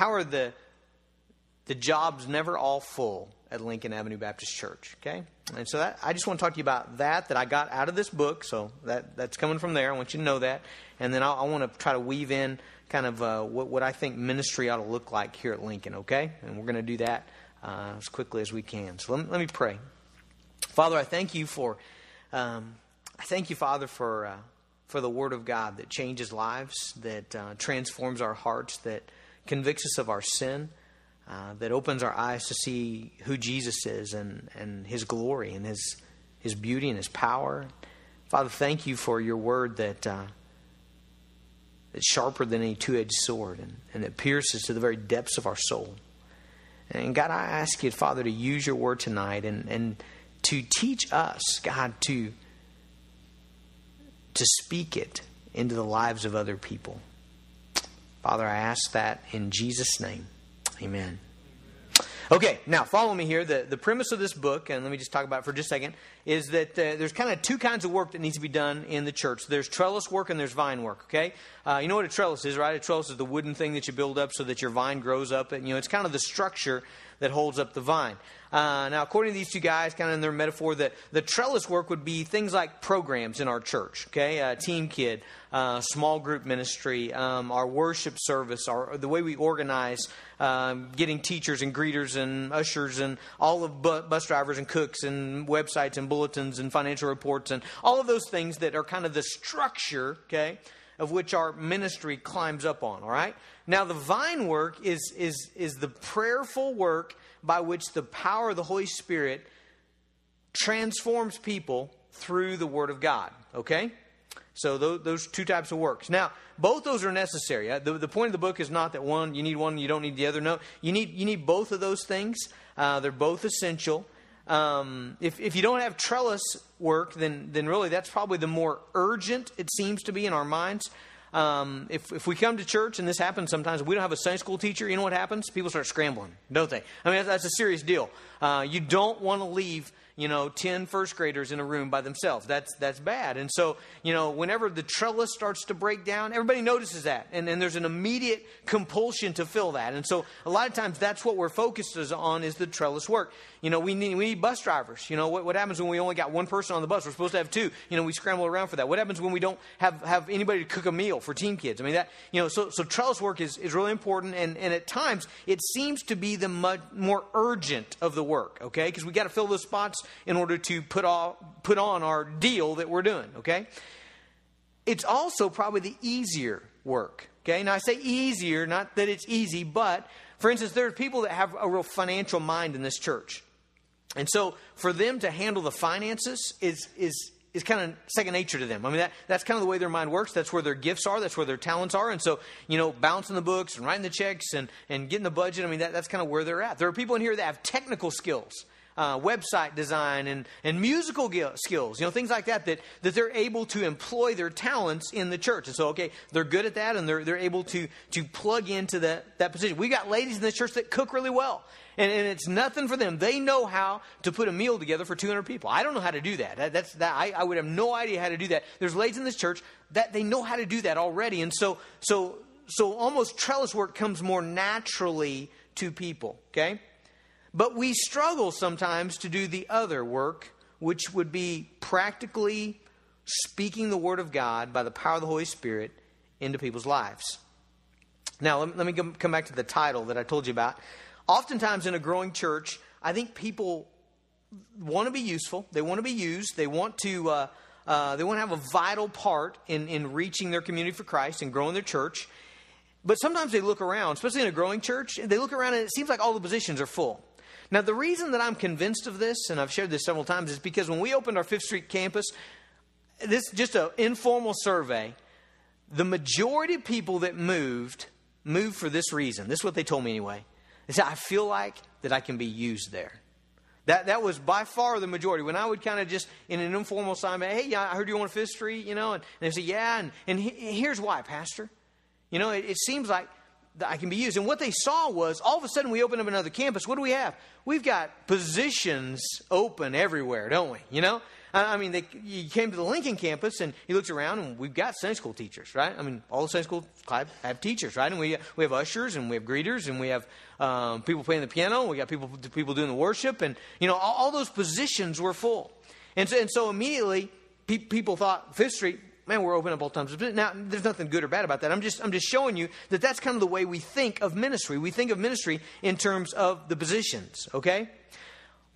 how are the jobs never all full at Lincoln Avenue Baptist Church, okay? And so that, I just want to talk to you about that I got out of this book, so that's coming from there. I want you to know that. And then I want to try to weave in kind of what I think ministry ought to look like here at Lincoln, okay? And we're going to do that as quickly as we can. So let me pray. Father, I thank you for the Word of God that changes lives, that transforms our hearts, that convicts us of our sin, that opens our eyes to see who Jesus is and his glory and his beauty and his power. Father, thank you for your word that's sharper than any two-edged sword and it pierces to the very depths of our soul. And God, I ask you, Father, to use your word tonight and to teach us, God, to speak it into the lives of other people. Father, I ask that in Jesus' name. Amen. Okay, now follow me here. The premise of this book, and let me just talk about it for just a second, is that there's kind of two kinds of work that needs to be done in the church. There's trellis work and there's vine work, okay? You know what a trellis is, right? A trellis is the wooden thing that you build up so that your vine grows up. And, you know, it's kind of the structure that holds up the vine. Now, according to these two guys, kind of in their metaphor, the trellis work would be things like programs in our church, okay? Team Kid, small group ministry, our worship service, the way we organize, getting teachers and greeters and ushers and all of bus drivers and cooks and websites and bulletins and financial reports and all of those things that are kind of the structure, okay, of which our ministry climbs up on, all right? Now, the vine work is the prayerful work by which the power of the Holy Spirit transforms people through the Word of God, okay? So those two types of works. Now, both those are necessary. The point of the book is not that one, you don't need the other. No, you need both of those things. They're both essential. If you don't have trellis work, then really that's probably the more urgent, it seems to be in our minds. If we come to church, and this happens sometimes, we don't have a Sunday school teacher, you know what happens? People start scrambling, don't they? I mean, that's a serious deal. You don't want to leave, 10 first graders in a room by themselves. That's bad. And so, whenever the trellis starts to break down, everybody notices that. And there's an immediate compulsion to fill that. And so a lot of times that's what we're focused on is the trellis work. We need bus drivers. What happens when we only got one person on the bus? We're supposed to have two. We scramble around for that. What happens when we don't have anybody to cook a meal for Team Kids? I mean, so trellis work is really important. And at times it seems to be the more urgent of the work, okay? Because we got to fill those spots in order to put on our deal that we're doing, okay? It's also probably the easier work, okay? Now, I say easier, not that it's easy, but, for instance, there are people that have a real financial mind in this church. And so for them to handle the finances is kind of second nature to them. I mean, that's kind of the way their mind works. That's where their gifts are. That's where their talents are. And so, bouncing the books and writing the checks and getting the budget, I mean, that's kind of where they're at. There are people in here that have technical skills. Website design and musical skills, things like that they're able to employ their talents in the church. And so, okay, they're good at that, and they're able to plug into that position. We got ladies in the church that cook really well, and it's nothing for them. They know how to put a meal together for 200 people. I don't know how to do that. I would have no idea how to do that. There's ladies in this church that they know how to do that already, and so almost trellis work comes more naturally to people, okay? But we struggle sometimes to do the other work, which would be practically speaking the Word of God by the power of the Holy Spirit into people's lives. Now, let me come back to the title that I told you about. Oftentimes in a growing church, I think people want to be useful. They want to be used. They want to have a vital part in reaching their community for Christ and growing their church. But sometimes they look around, especially in a growing church, they look around and it seems like all the positions are full. Now, the reason that I'm convinced of this, and I've shared this several times, is because when we opened our Fifth Street campus, this is just an informal survey, the majority of people that moved for this reason. This is what they told me anyway. They said, I feel like that I can be used there. That was by far the majority. When I would kind of just, in an informal sign, hey, yeah, I heard you want Fifth Street, and they say, yeah, and here's why, Pastor. It seems like I can be used. And what they saw was, all of a sudden, we opened up another campus. What do we have? We've got positions open everywhere, don't we? I mean, he came to the Lincoln campus, and he looks around, and we've got Sunday school teachers, right? I mean, all the Sunday school have teachers, right? And we have ushers, and we have greeters, and we have people playing the piano. We got people doing the worship, and you know, all those positions were full. And so immediately, people thought Fifth Street, man, we're open up all times. Now, there's nothing good or bad about that. I'm just showing you that that's kind of the way we think of ministry. We think of ministry in terms of the positions, okay?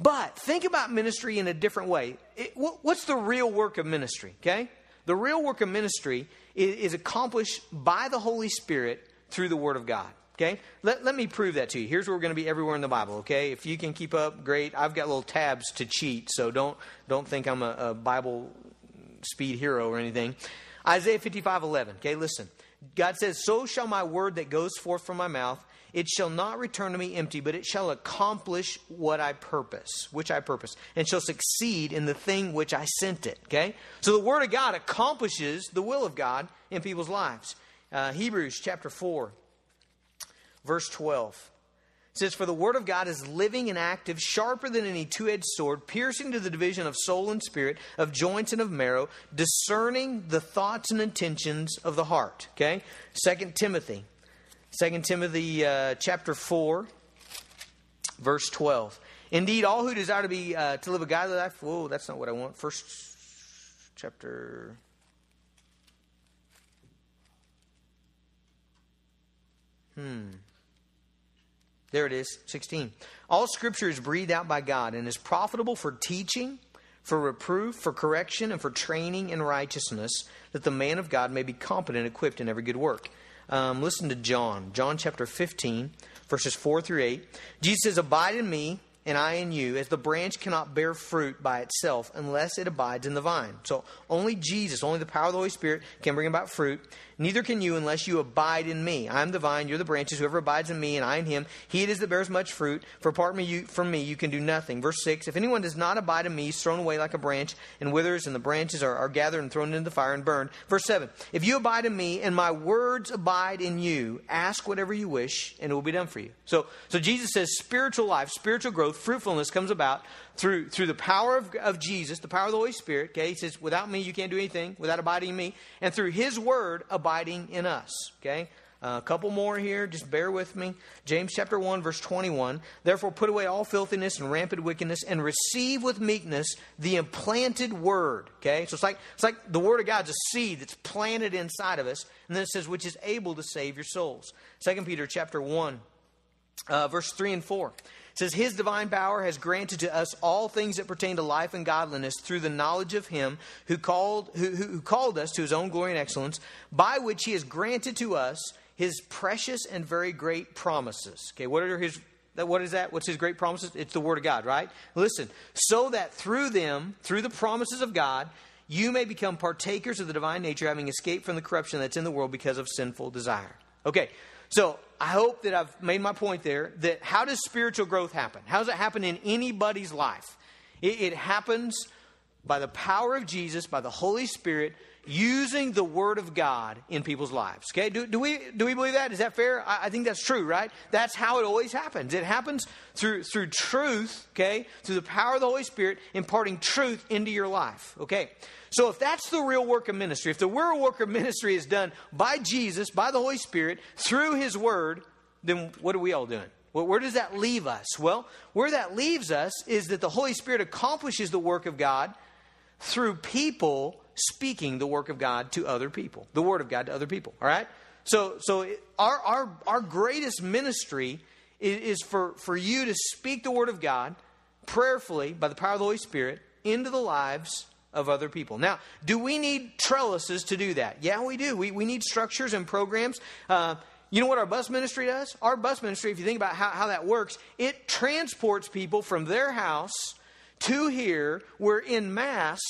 But think about ministry in a different way. What's the real work of ministry, okay? The real work of ministry is accomplished by the Holy Spirit through the Word of God, okay? Let me prove that to you. Here's where we're going to be everywhere in the Bible, okay? If you can keep up, great. I've got little tabs to cheat, so don't think I'm a Bible speed hero or anything. Isaiah 55:11, okay, listen. God says, "So shall my word that goes forth from my mouth, it shall not return to me empty, but it shall accomplish what I purpose, and shall succeed in the thing which I sent it." Okay? So the Word of God accomplishes the will of God in people's lives. Hebrews chapter 4, verse 12. It says, "For the word of God is living and active, sharper than any two-edged sword, piercing to the division of soul and spirit, of joints and of marrow, discerning the thoughts and intentions of the heart." Okay? 2 Timothy chapter 4, verse 12. "Indeed, all who desire to live a godly life..." Whoa, that's not what I want. First chapter... There it is, 16. "All Scripture is breathed out by God and is profitable for teaching, for reproof, for correction, and for training in righteousness, that the man of God may be competent, equipped in every good work." Listen to John chapter 15, verses 4-8. Jesus says, "Abide in me, and I in you, as the branch cannot bear fruit by itself unless it abides in the vine." So only Jesus, only the power of the Holy Spirit can bring about fruit. "Neither can you unless you abide in me. I am the vine, you're the branches. Whoever abides in me and I in him, he it is that bears much fruit. For apart from me, you can do nothing." Verse 6, "If anyone does not abide in me, he's thrown away like a branch and withers, and the branches are gathered and thrown into the fire and burned." Verse 7, "If you abide in me and my words abide in you, ask whatever you wish and it will be done for you." So Jesus says spiritual life, spiritual growth, fruitfulness comes about through the power of Jesus, the power of the Holy Spirit. Okay, he says, "Without me, you can't do anything," without abiding in me, and through his word abiding in us. Okay, a couple more here. Just bear with me. James chapter 1, verse 21. "Therefore, put away all filthiness and rampant wickedness, and receive with meekness the implanted word." Okay, so it's like the word of God's a seed that's planted inside of us, and then it says, "which is able to save your souls." 2 Peter chapter 1, verse 3 and 4. It says, "His divine power has granted to us all things that pertain to life and godliness through the knowledge of him who called us to his own glory and excellence, by which he has granted to us his precious and very great promises." Okay, what is that? What's his great promises? It's the word of God, right? Listen, "so that through them, through the promises of God, you may become partakers of the divine nature, having escaped from the corruption that's in the world because of sinful desire." Okay, so I hope that I've made my point there, that how does spiritual growth happen? How does it happen in anybody's life? It happens by the power of Jesus, by the Holy Spirit, using the Word of God in people's lives. Okay, do we believe that? Is that fair? I think that's true, right? That's how it always happens. It happens through truth, okay, through the power of the Holy Spirit, imparting truth into your life, okay? So if that's the real work of ministry, if the real work of ministry is done by Jesus, by the Holy Spirit, through his word, then what are we all doing? Well, where does that leave us? Well, where that leaves us is that the Holy Spirit accomplishes the work of God through people speaking the work of God to other people, the word of God to other people, all right? So our greatest ministry is for you to speak the word of God prayerfully by the power of the Holy Spirit into the lives of other people. Now, do we need trellises to do that? Yeah, we do. We need structures and programs. You know what our bus ministry does? Our bus ministry, if you think about how that works, it transports people from their house to here where in mass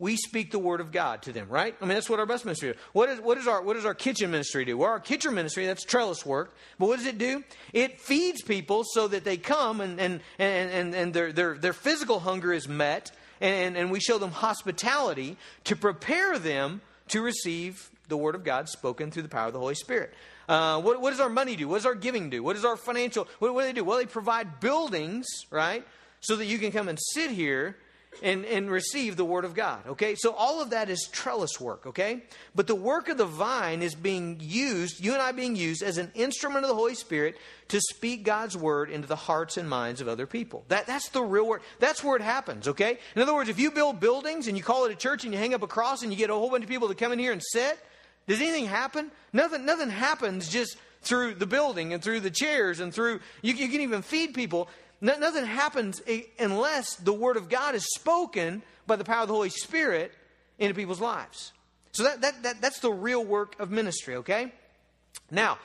we speak the word of God to them, right? I mean, that's what our bus ministry does. What does our kitchen ministry do? Well, our kitchen ministry, that's trellis work. But what does it do? It feeds people so that they come and their physical hunger is met. And we show them hospitality to prepare them to receive the Word of God spoken through the power of the Holy Spirit. What does our money do? What does our giving do? What does our financial... What do they do? Well, they provide buildings, right? So that you can come and sit here and receive the word of God, okay? So all of that is trellis work, okay? But the work of the vine is being used, you and I being used as an instrument of the Holy Spirit to speak God's word into the hearts and minds of other people. That's the real work. That's where it happens, okay? In other words, if you build buildings and you call it a church and you hang up a cross and you get a whole bunch of people to come in here and sit, does anything happen? Nothing happens just through the building and through the chairs and through, you can even feed people. Nothing happens unless the word of God is spoken by the power of the Holy Spirit into people's lives. So that's the real work of ministry, okay? Now,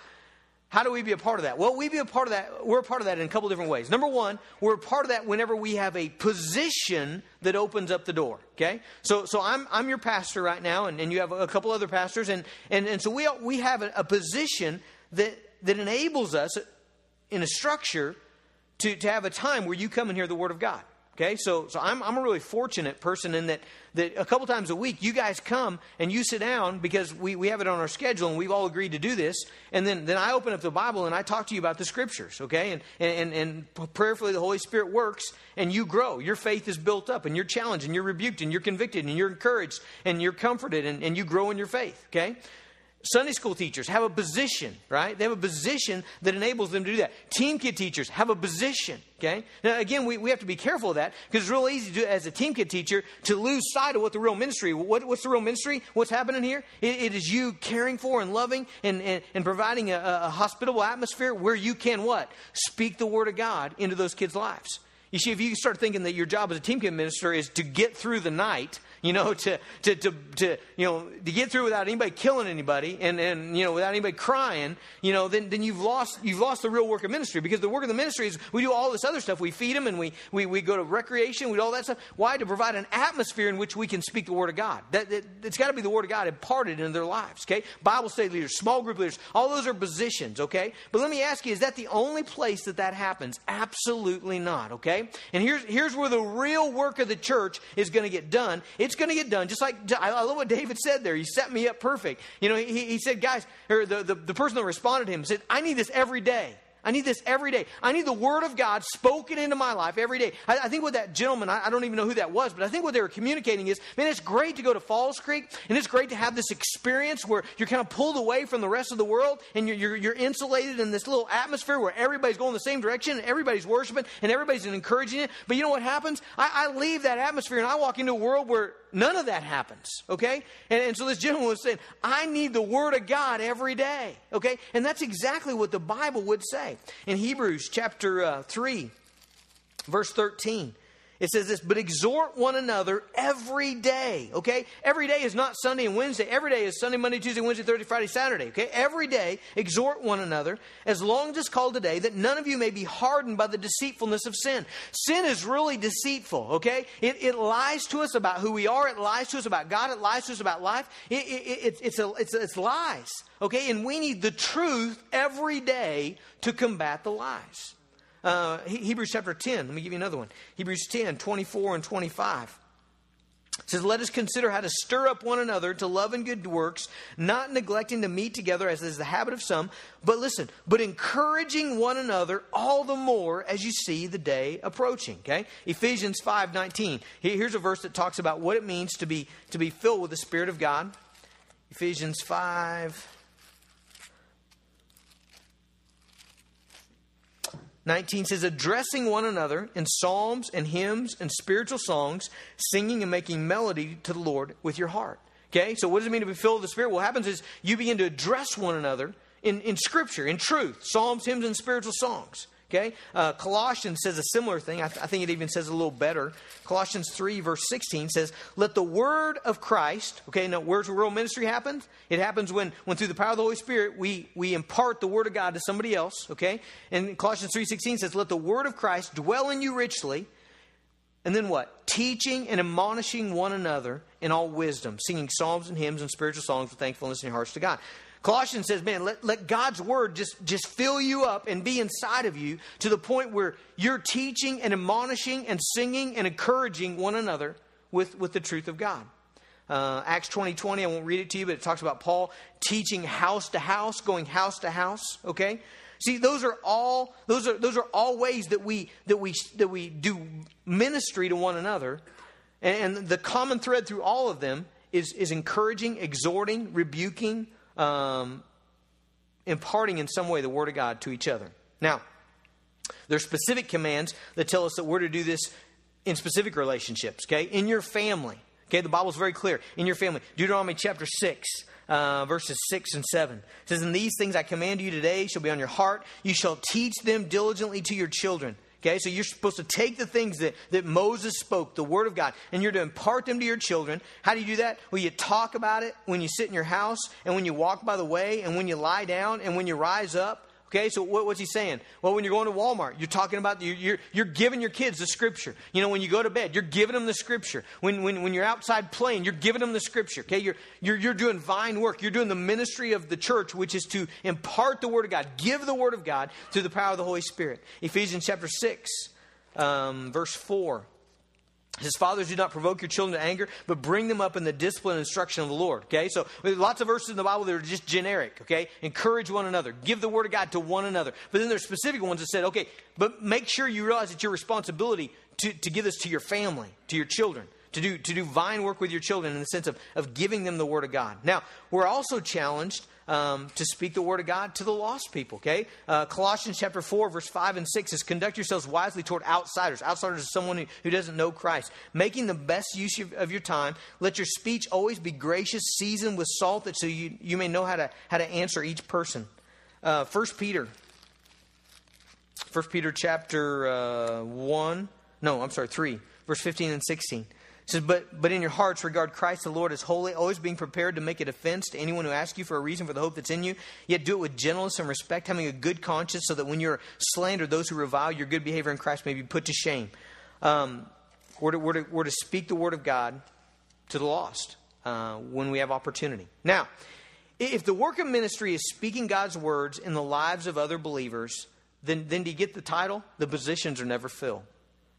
how do we be a part of that? Well, we're a part of that in a couple different ways. Number one, we're a part of that whenever we have a position that opens up the door, okay? So I'm your pastor right now, and you have a couple other pastors, and so we have a position that enables us in a structure to have a time where you come and hear the word of God. Okay, so I'm a really fortunate person in that a couple times a week you guys come and you sit down because we have it on our schedule and we've all agreed to do this. And then I open up the Bible and I talk to you about the scriptures, okay? And prayerfully the Holy Spirit works and you grow. Your faith is built up and you're challenged and you're rebuked and you're convicted and you're encouraged and you're comforted and you grow in your faith, okay? Sunday school teachers have a position, right? They have a position that enables them to do that. Team kid teachers have a position, okay? Now, again, we have to be careful of that because it's real easy to, as a team kid teacher, to lose sight of what the real ministry, what's the real ministry? What's happening here? It is you caring for and loving and providing a hospitable atmosphere where you can what? Speak the word of God into those kids' lives. You see, if you start thinking that your job as a team kid minister is to get through the night, you know, to get through without anybody killing anybody and you know, without anybody crying, you know, then you've lost the real work of ministry, because the work of the ministry is we do all this other stuff. We feed them and we go to recreation, we do all that stuff. Why? To provide an atmosphere in which we can speak the word of God. It's got to be the word of God imparted into their lives, okay? Bible study leaders, small group leaders, all those are positions, okay? But let me ask you, is that the only place that happens? Absolutely not, okay? And here's where the real work of the church is going to get done. It's going to get done. Just like, I love what David said there. He set me up perfect. You know, he said, guys, or the person that responded to him said, I need this every day. I need this every day. I need the word of God spoken into my life every day. I think what that gentleman, I don't even know who that was, but I think what they were communicating is, man, it's great to go to Falls Creek, and it's great to have this experience where you're kind of pulled away from the rest of the world, and you're insulated in this little atmosphere where everybody's going the same direction, and everybody's worshiping, and everybody's encouraging it. But you know what happens? I leave that atmosphere, and I walk into a world where none of that happens, okay? And so this gentleman was saying, I need the word of God every day, okay? And that's exactly what the Bible would say. In Hebrews chapter 3, verse 13, it says this, but exhort one another every day, okay? Every day is not Sunday and Wednesday. Every day is Sunday, Monday, Tuesday, Wednesday, Thursday, Friday, Saturday, okay? Every day, exhort one another, as long as it's called today, that none of you may be hardened by the deceitfulness of sin. Sin is really deceitful, okay? It lies to us about who we are. It lies to us about God. It lies to us about life. It's lies, okay? And we need the truth every day to combat the lies. Hebrews chapter 10. Let me give you another one. Hebrews 10, 24 and 25. It says, let us consider how to stir up one another to love and good works, not neglecting to meet together as is the habit of some, but encouraging one another all the more as you see the day approaching. Okay? Ephesians 5, 19. Here's a verse that talks about what it means to be filled with the Spirit of God. Ephesians 5, 19 says, addressing one another in psalms and hymns and spiritual songs, singing and making melody to the Lord with your heart. Okay, so what does it mean to be filled with the Spirit? What happens is you begin to address one another in Scripture, in truth, psalms, hymns, and spiritual songs. Okay, Colossians says a similar thing. I think it even says it a little better. Colossians 3 verse 16 says, let the word of Christ, okay, now where's the real ministry happens? It happens when through the power of the Holy Spirit, we impart the word of God to somebody else, okay? And Colossians 3:16 says, let the word of Christ dwell in you richly. And then what? Teaching and admonishing one another in all wisdom, singing psalms and hymns and spiritual songs with thankfulness in your hearts to God. Colossians says, man, let God's word just fill you up and be inside of you to the point where you're teaching and admonishing and singing and encouraging one another with the truth of God. Acts 20:20, I won't read it to you, but it talks about Paul teaching house to house, going house to house, okay? See, those are all ways that we do ministry to one another And the common thread through all of them is encouraging, exhorting, rebuking, imparting in some way the Word of God to each other. Now, there are specific commands that tell us that we're to do this in specific relationships, okay? In your family, okay? The Bible's very clear. In your family. Deuteronomy chapter 6, verses 6 and 7. It says, "And these things I command you today shall be on your heart. You shall teach them diligently to your children." Okay, so you're supposed to take the things that Moses spoke, the Word of God, and you're to impart them to your children. How do you do that? Well, you talk about it when you sit in your house, and when you walk by the way, and when you lie down, and when you rise up. Okay, so what's he saying? Well, when you're going to Walmart, you're talking about, you're giving your kids the Scripture. You know, when you go to bed, you're giving them the Scripture. When you're outside playing, you're giving them the Scripture. Okay, you're doing vine work. You're doing the ministry of the church, which is to impart the Word of God, give the Word of God through the power of the Holy Spirit. Ephesians chapter 6, verse 4. It says, "Fathers, do not provoke your children to anger, but bring them up in the discipline and instruction of the Lord." Okay, so lots of verses in the Bible that are just generic, okay? Encourage one another. Give the Word of God to one another. But then there's specific ones that said, okay, but make sure you realize it's your responsibility to give this to your family, to your children, to do vine work with your children in the sense of giving them the Word of God. Now, we're also challenged to speak the Word of God to the lost people, okay? Colossians chapter 4, verse 5 and 6 says, "Conduct yourselves wisely toward outsiders." Outsiders is someone who doesn't know Christ. "Making the best use of your time, let your speech always be gracious, seasoned with salt, that so you may know how to answer each person." 1 Peter chapter 3, verse 15 and 16. It says, but in your hearts regard Christ the Lord as holy, always being prepared to make a defense to anyone who asks you for a reason for the hope that's in you, yet do it with gentleness and respect, having a good conscience, so that when you're slandered, those who revile your good behavior in Christ may be put to shame. We're to speak the Word of God to the lost when we have opportunity. Now, if the work of ministry is speaking God's words in the lives of other believers, then do you get the title? The positions are never filled.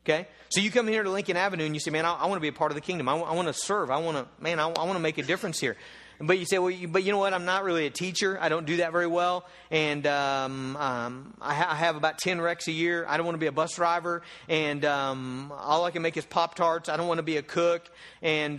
Okay, so you come here to Lincoln Avenue and you say, man, I want to be a part of the kingdom. I want to serve. I want to make a difference here. But you say, but you know what? I'm not really a teacher. I don't do that very well. And I have about 10 wrecks a year. I don't want to be a bus driver. And all I can make is Pop-Tarts. I don't want to be a cook. And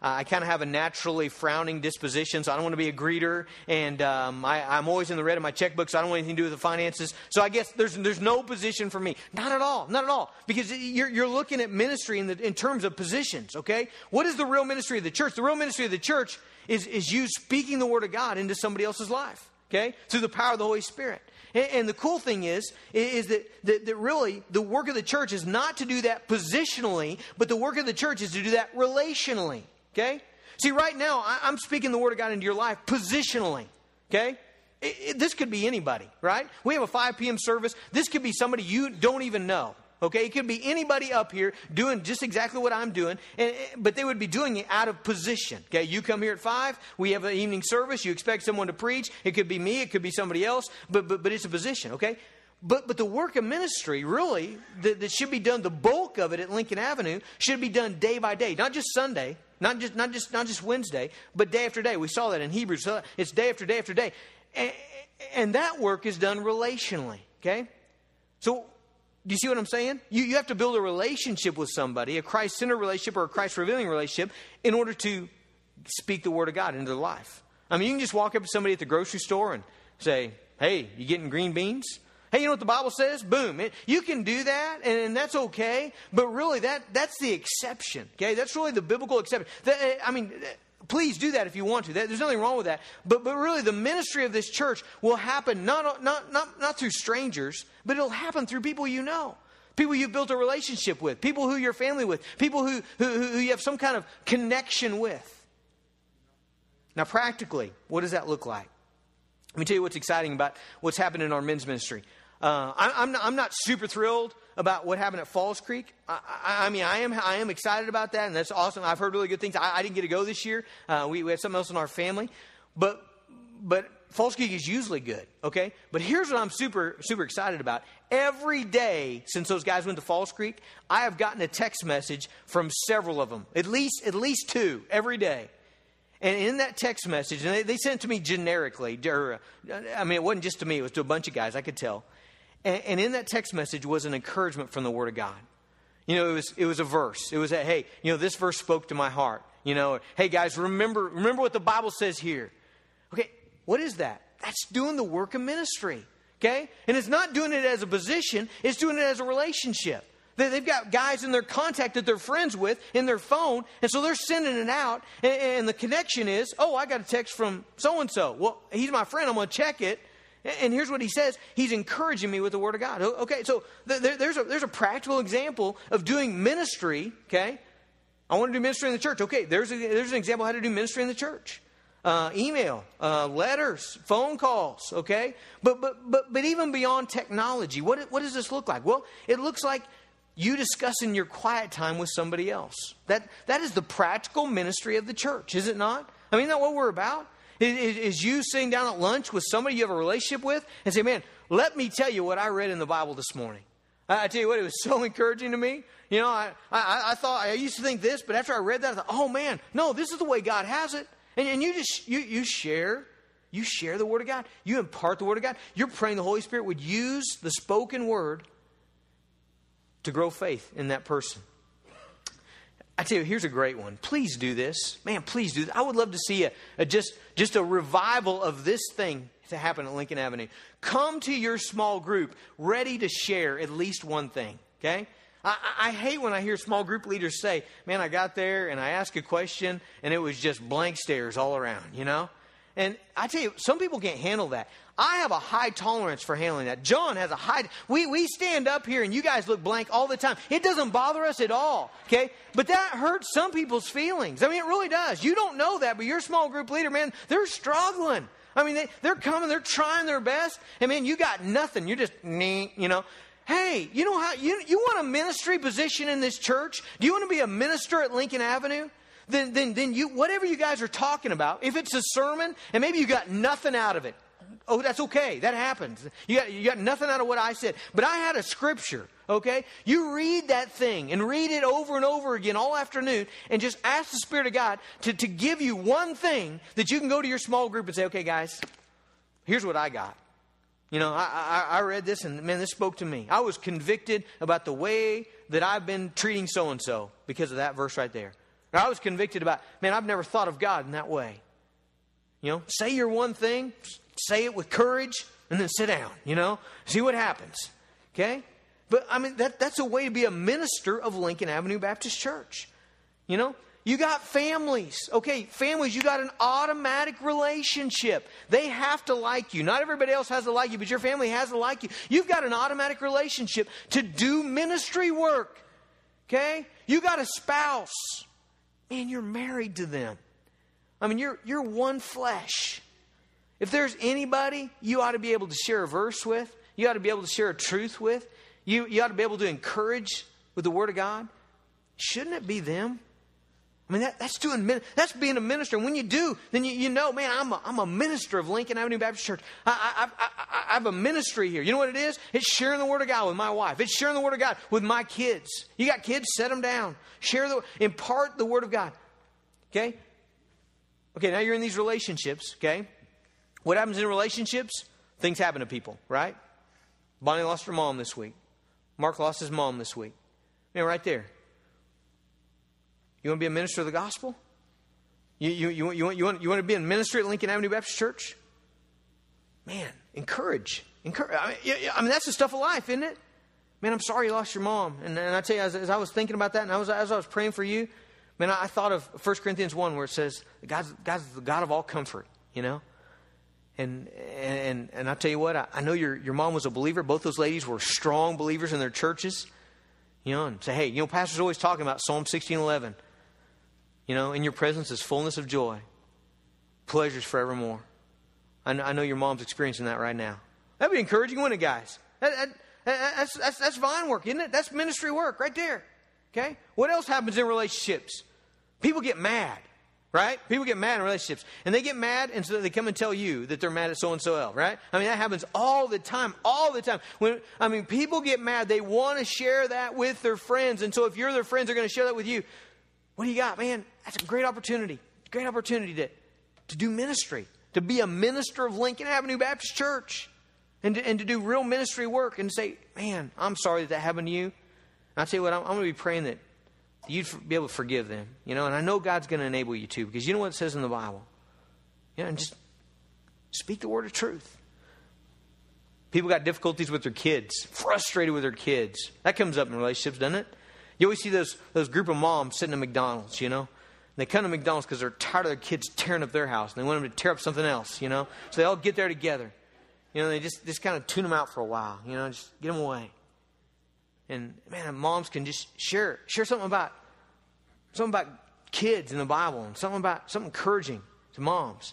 I kind of have a naturally frowning disposition, so I don't want to be a greeter. And I'm always in the red of my checkbook, so I don't want anything to do with the finances. So I guess there's no position for me. Not at all. Not at all. Because you're looking at ministry in terms of positions, okay? What is the real ministry of the church? The real ministry of the church is you speaking the Word of God into somebody else's life, okay? Through the power of the Holy Spirit. And the cool thing is that really the work of the church is not to do that positionally, but the work of the church is to do that relationally. Okay? See, right now, I'm speaking the Word of God into your life positionally. Okay? This could be anybody, right? We have a 5 p.m. service. This could be somebody you don't even know. Okay? It could be anybody up here doing just exactly what I'm doing, but they would be doing it out of position. Okay? You come here at 5. We have an evening service. You expect someone to preach. It could be me. It could be somebody else. But it's a position. Okay? But the work of ministry, really, that should be done, the bulk of it at Lincoln Avenue, should be done day by day. Not just Sunday. Not just Wednesday, but day after day. We saw that in Hebrews. It's day after day after day. And that work is done relationally. Okay? So, do you see what I'm saying? You have to build a relationship with somebody, a Christ-centered relationship or a Christ-revealing relationship, in order to speak the Word of God into their life. I mean, you can just walk up to somebody at the grocery store and say, hey, you getting green beans? Hey, you know what the Bible says? Boom. You can do that, and that's okay. But really, that's the exception. Okay, that's really the biblical exception. Please do that if you want to. There's nothing wrong with that. But really, the ministry of this church will happen not through strangers, but it'll happen through people you know. People you've built a relationship with. People who you're family with. People who you have some kind of connection with. Now, practically, what does that look like? Let me tell you what's exciting about what's happened in our men's ministry. I'm not super thrilled about what happened at Falls Creek. I am excited about that, and that's awesome. I've heard really good things. I didn't get to go this year. We had something else in our family. But Falls Creek is usually good, okay? But here's what I'm super, super excited about. Every day since those guys went to Falls Creek, I have gotten a text message from several of them, at least two every day. And in that text message, and they sent it to me generically. It wasn't just to me. It was to a bunch of guys. I could tell. And in that text message was an encouragement from the Word of God. You know, it was a verse. It was that, hey, you know, this verse spoke to my heart. You know, hey guys, remember what the Bible says here. Okay, what is that? That's doing the work of ministry. Okay? And it's not doing it as a position, it's doing it as a relationship. They've got guys in their contact that they're friends with in their phone, and so they're sending it out, and the connection is, oh, I got a text from so-and-so. Well, he's my friend, I'm going to check it, and here's what he says. He's encouraging me with the Word of God. Okay, so there's a practical example of doing ministry, okay? I want to do ministry in the church. Okay, there's an example of how to do ministry in the church. Email, letters, phone calls, okay? But even beyond technology, what does this look like? Well, it looks like you discussing your quiet time with somebody else. That is the practical ministry of the church, is it not? I mean, isn't that what we're about? Is you sitting down at lunch with somebody you have a relationship with and say, man, let me tell you what I read in the Bible this morning. I tell you what, it was so encouraging to me. You know, I used to think this, but after I read that, I thought, oh man, no, this is the way God has it. And you share the Word of God. You impart the Word of God. You're praying the Holy Spirit would use the spoken Word to grow faith in that person. I tell you, here's a great one. Please do this. Man, please do this. I would love to see a revival of this thing to happen at Lincoln Avenue. Come to your small group ready to share at least one thing, okay? I hate when I hear small group leaders say, man, I got there and I asked a question and it was just blank stares all around, you know? And I tell you, some people can't handle that. I have a high tolerance for handling that. John has a high... We stand up here and you guys look blank all the time. It doesn't bother us at all, okay? But that hurts some people's feelings. I mean, it really does. You don't know that, but your small group leader, man, they're struggling. I mean, they're coming, they're trying their best. And man, you got nothing. You're just, you know... Hey, you know how you want a ministry position in this church? Do you want to be a minister at Lincoln Avenue? Then you whatever you guys are talking about, if it's a sermon and maybe you got nothing out of it, oh, that's okay. That happens. You got nothing out of what I said. But I had a scripture, okay? You read that thing and read it over and over again all afternoon and just ask the Spirit of God to give you one thing that you can go to your small group and say, okay, guys, here's what I got. You know, I read this and, man, this spoke to me. I was convicted about the way that I've been treating so-and-so because of that verse right there. Or I was convicted about, man, I've never thought of God in that way. You know, say your one thing, say it with courage, and then sit down, you know. See what happens, okay? But, I mean, that's a way to be a minister of Lincoln Avenue Baptist Church, you know. You got families. Okay, families, you got an automatic relationship. They have to like you. Not everybody else has to like you, but your family has to like you. You've got an automatic relationship to do ministry work. Okay? You got a spouse. Man, you're married to them. I mean, you're one flesh. If there's anybody you ought to be able to share a verse with, you ought to be able to share a truth with, you ought to be able to encourage with the Word of God, shouldn't it be them? I mean, that's being a minister. And when you do, then you know, man, I'm a minister of Lincoln Avenue Baptist Church. I have a ministry here. You know what it is? It's sharing the Word of God with my wife. It's sharing the Word of God with my kids. You got kids? Set them down. Impart the Word of God. Okay? Okay, now you're in these relationships, okay? What happens in relationships? Things happen to people, right? Bonnie lost her mom this week. Mark lost his mom this week. Man, right there. You want to be a minister of the gospel? You want to be in ministry at Lincoln Avenue Baptist Church? Man, encourage. I mean, that's the stuff of life, isn't it? Man, I'm sorry you lost your mom. And I tell you, as I was thinking about that, and as I was praying for you, man, I thought of 1 Corinthians 1 where it says, God's the God of all comfort, you know? And I tell you what, I know your mom was a believer. Both those ladies were strong believers in their churches. You know, and say, hey, you know, pastor's always talking about Psalm 16:11. You know, in your presence is fullness of joy, pleasures forevermore. I know your mom's experiencing that right now. That'd be encouraging, wouldn't it, guys? That's vine work, isn't it? That's ministry work right there. Okay? What else happens in relationships? People get mad, right? People get mad in relationships. And they get mad, and so they come and tell you that they're mad at so-and-so else, right? I mean, that happens all the time. When people get mad. They want to share that with their friends. And so if you're their friends, they're going to share that with you. What do you got, man? That's a great opportunity. Great opportunity to do ministry, to be a minister of Lincoln Avenue Baptist Church and to do real ministry work and say, man, I'm sorry that happened to you. I tell you what, I'm going to be praying that you'd be able to forgive them, you know. And I know God's going to enable you to, because you know what it says in the Bible. You know, and just speak the word of truth. People got difficulties with their kids, frustrated with their kids. That comes up in relationships, doesn't it? You always see those group of moms sitting at McDonald's, you know. And they come to McDonald's because they're tired of their kids tearing up their house, and they want them to tear up something else, you know. So they all get there together. You know, they just kind of tune them out for a while, you know, just get them away. And, man, moms can just share something about kids in the Bible, and something encouraging to moms,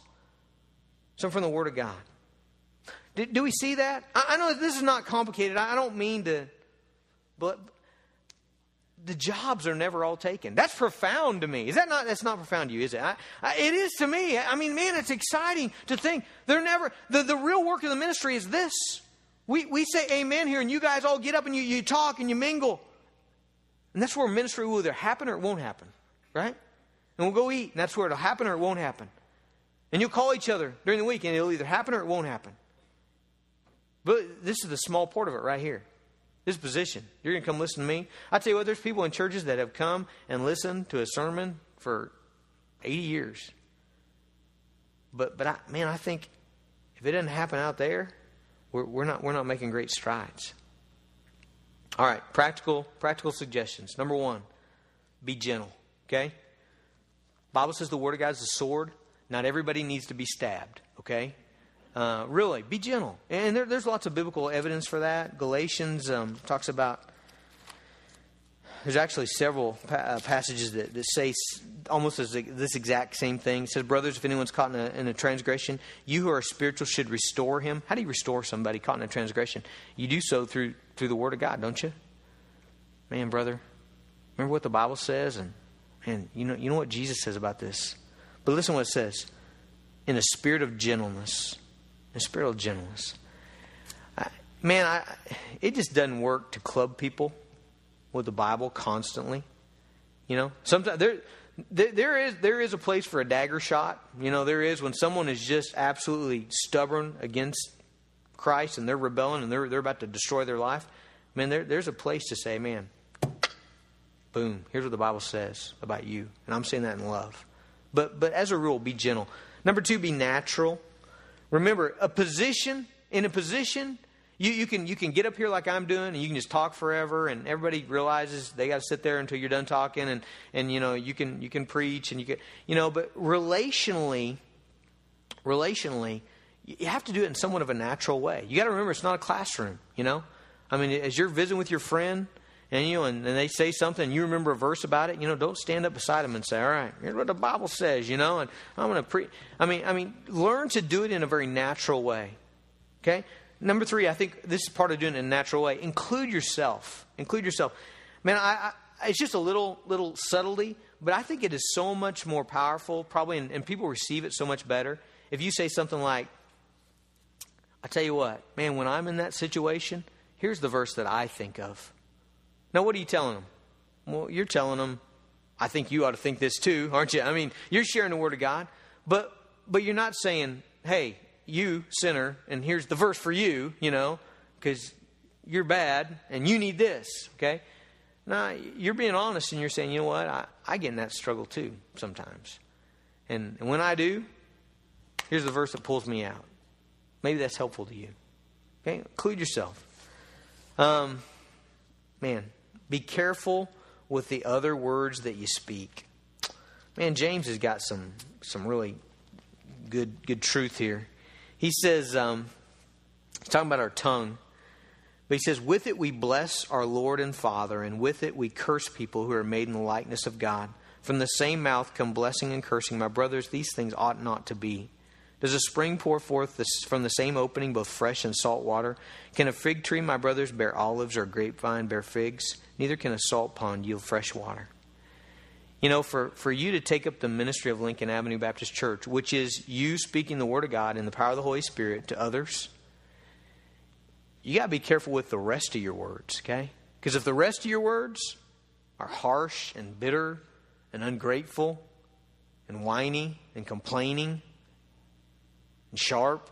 something from the Word of God. Do we see that? I know this is not complicated. I don't mean to, but the jobs are never all taken. That's profound to me. That's not profound to you, is it? It is to me. I mean, man, it's exciting to think. They're never, the real work of the ministry is this. We say amen here, and you guys all get up and you talk and you mingle. And that's where ministry will either happen or it won't happen, right? And we'll go eat, and that's where it'll happen or it won't happen. And you'll call each other during the week, and it'll either happen or it won't happen. But this is the small part of it right here. This position. You're going to come listen to me. I tell you what, there's people in churches that have come and listened to a sermon for 80 years. But I think if it doesn't happen out there, we're not making great strides. All right, practical suggestions. Number one, be gentle. Okay? Bible says the word of God is a sword. Not everybody needs to be stabbed. Okay? Really, be gentle. And there's lots of biblical evidence for that. Galatians talks about, there's actually several passages that say almost this exact same thing. It says, brothers, if anyone's caught in a transgression, you who are spiritual should restore him. How do you restore somebody caught in a transgression? You do so through the Word of God, don't you? Man, brother, remember what the Bible says? And you know what Jesus says about this. But listen to what it says. In a spirit of gentleness. The spirit of gentleness. It just doesn't work to club people with the Bible constantly. You know, sometimes there is a place for a dagger shot. You know, there is when someone is just absolutely stubborn against Christ and they're rebelling and they're about to destroy their life. Man, there's a place to say, man, boom, here's what the Bible says about you. And I'm saying that in love. But as a rule, be gentle. Number two, be natural. Remember, in a position, you can get up here like I'm doing, and you can just talk forever, and everybody realizes they got to sit there until you're done talking, and you know you can preach, and but relationally, you have to do it in somewhat of a natural way. You got to remember, it's not a classroom. You know, I mean, as you're visiting with your friend, and you know, and they say something, and you remember a verse about it. You know, don't stand up beside them and say, "All right, here's what the Bible says." You know, and I'm going to preach. I mean, learn to do it in a very natural way. Okay. Number three, I think this is part of doing it in a natural way. Include yourself. Man, it's just a little subtlety, but I think it is so much more powerful, probably, and people receive it so much better if you say something like, "I tell you what, man, when I'm in that situation, here's the verse that I think of." Now, what are you telling them? Well, you're telling them, I think you ought to think this too, aren't you? I mean, you're sharing the Word of God, but you're not saying, hey, you sinner, and here's the verse for you, you know, because you're bad and you need this, okay? Now, you're being honest and you're saying, you know what, I get in that struggle too sometimes. And when I do, here's the verse that pulls me out. Maybe that's helpful to you. Okay, include yourself. Man. Be careful with the other words that you speak. Man, James has got some really good truth here. He says, he's talking about our tongue. But he says, with it we bless our Lord and Father, and with it we curse people who are made in the likeness of God. From the same mouth come blessing and cursing. My brothers, these things ought not to be. Does a spring pour forth from the same opening both fresh and salt water? Can a fig tree, my brothers, bear olives, or a grapevine bear figs? Neither can a salt pond yield fresh water. You know, for you to take up the ministry of Lincoln Avenue Baptist Church, which is you speaking the Word of God in the power of the Holy Spirit to others, you got to be careful with the rest of your words, okay? Because if the rest of your words are harsh and bitter and ungrateful and whiny and complaining, sharp,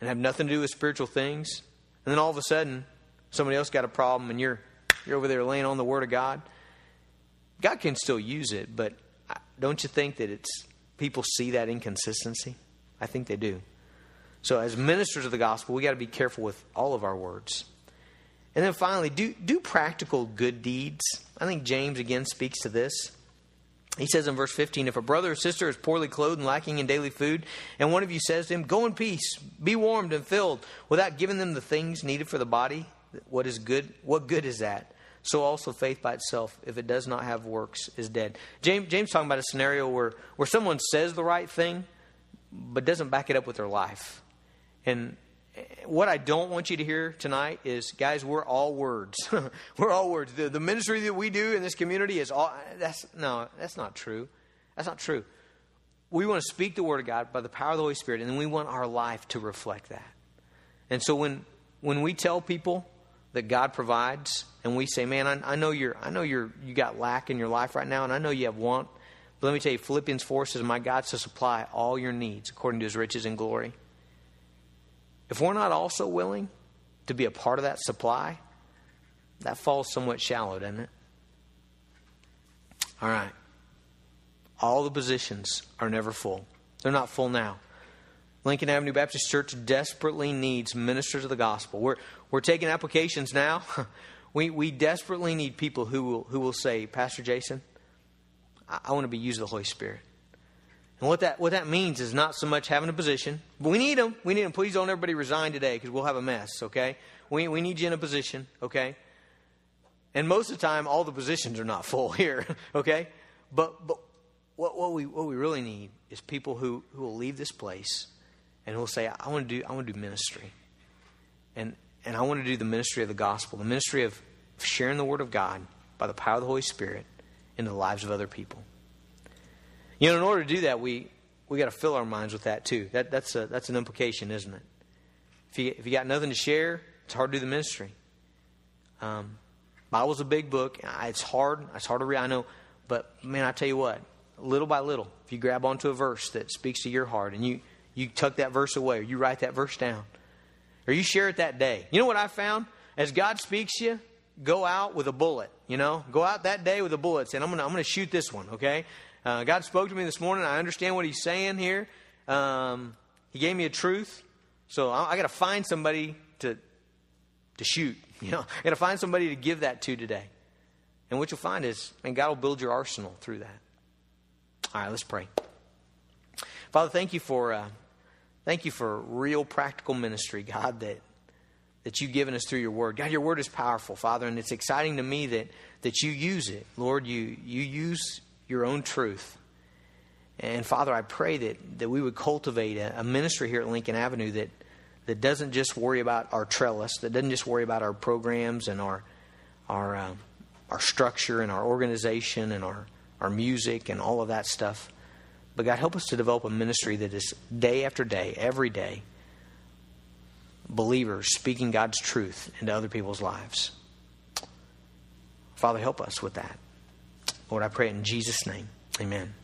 and have nothing to do with spiritual things, and then all of a sudden Somebody else got a problem and you're over there laying on the Word of God. God can still use it, but don't you think that it's people see that inconsistency? I think they do. So as ministers of the gospel, we got to be careful with all of our words. And then finally, do practical good deeds. I think James again speaks to this. He says in verse 15, if a brother or sister is poorly clothed and lacking in daily food, and one of you says to him, go in peace, be warmed and filled, without giving them the things needed for the body, what is good? What good is that? So also faith by itself, if it does not have works, is dead. James talking about a scenario where someone says the right thing, but doesn't back it up with their life. And what I don't want you to hear tonight is, guys, we're all words. We're all words. The ministry that we do in this community is all... That's not true. That's not true. We want to speak the Word of God by the power of the Holy Spirit, and then we want our life to reflect that. And so when we tell people that God provides, and we say, man, I know you got lack in your life right now, and I know you have want. But let me tell you, Philippians 4 says, my God shall supply all your needs according to His riches and glory. If we're not also willing to be a part of that supply, that falls somewhat shallow, doesn't it? All right. All the positions are never full. They're not full now. Lincoln Avenue Baptist Church desperately needs ministers of the gospel. We're taking applications now. We desperately need people who will say, Pastor Jason, I want to be used of the Holy Spirit. And what that means is not so much having a position, but we need them. We need them. Please don't everybody resign today because we'll have a mess, okay? We need you in a position, okay? And most of the time, all the positions are not full here, okay? But what we really need is people who will leave this place and who will say, I want to do ministry. And I want to do the ministry of the gospel, the ministry of sharing the Word of God by the power of the Holy Spirit in the lives of other people. You know, in order to do that, we got to fill our minds with that too. That's an implication, isn't it? If you got nothing to share, it's hard to do the ministry. Bible's a big book. It's hard. It's hard to read. I know, but man, I tell you what, little by little, if you grab onto a verse that speaks to your heart and you tuck that verse away, or you write that verse down, or you share it that day. You know what I found? As God speaks to you, go out with a bullet. You know, go out that day with a bullet, saying, I'm gonna shoot this one. Okay. God spoke to me this morning. I understand what He's saying here. He gave me a truth, so I got to find somebody to shoot. You know, I got to find somebody to give that to today. And what you'll find is, man, God will build your arsenal through that. All right, let's pray. Father, thank you for real practical ministry, God, that You've given us through Your Word. God, Your Word is powerful, Father, and it's exciting to me that You use it, Lord. You use Your own truth. And Father, I pray that we would cultivate a ministry here at Lincoln Avenue that doesn't just worry about our trellis, that doesn't just worry about our programs and our structure and our organization and our music and all of that stuff. But God, help us to develop a ministry that is day after day, every day, believers speaking God's truth into other people's lives. Father, help us with that. Lord, I pray in Jesus' name. Amen.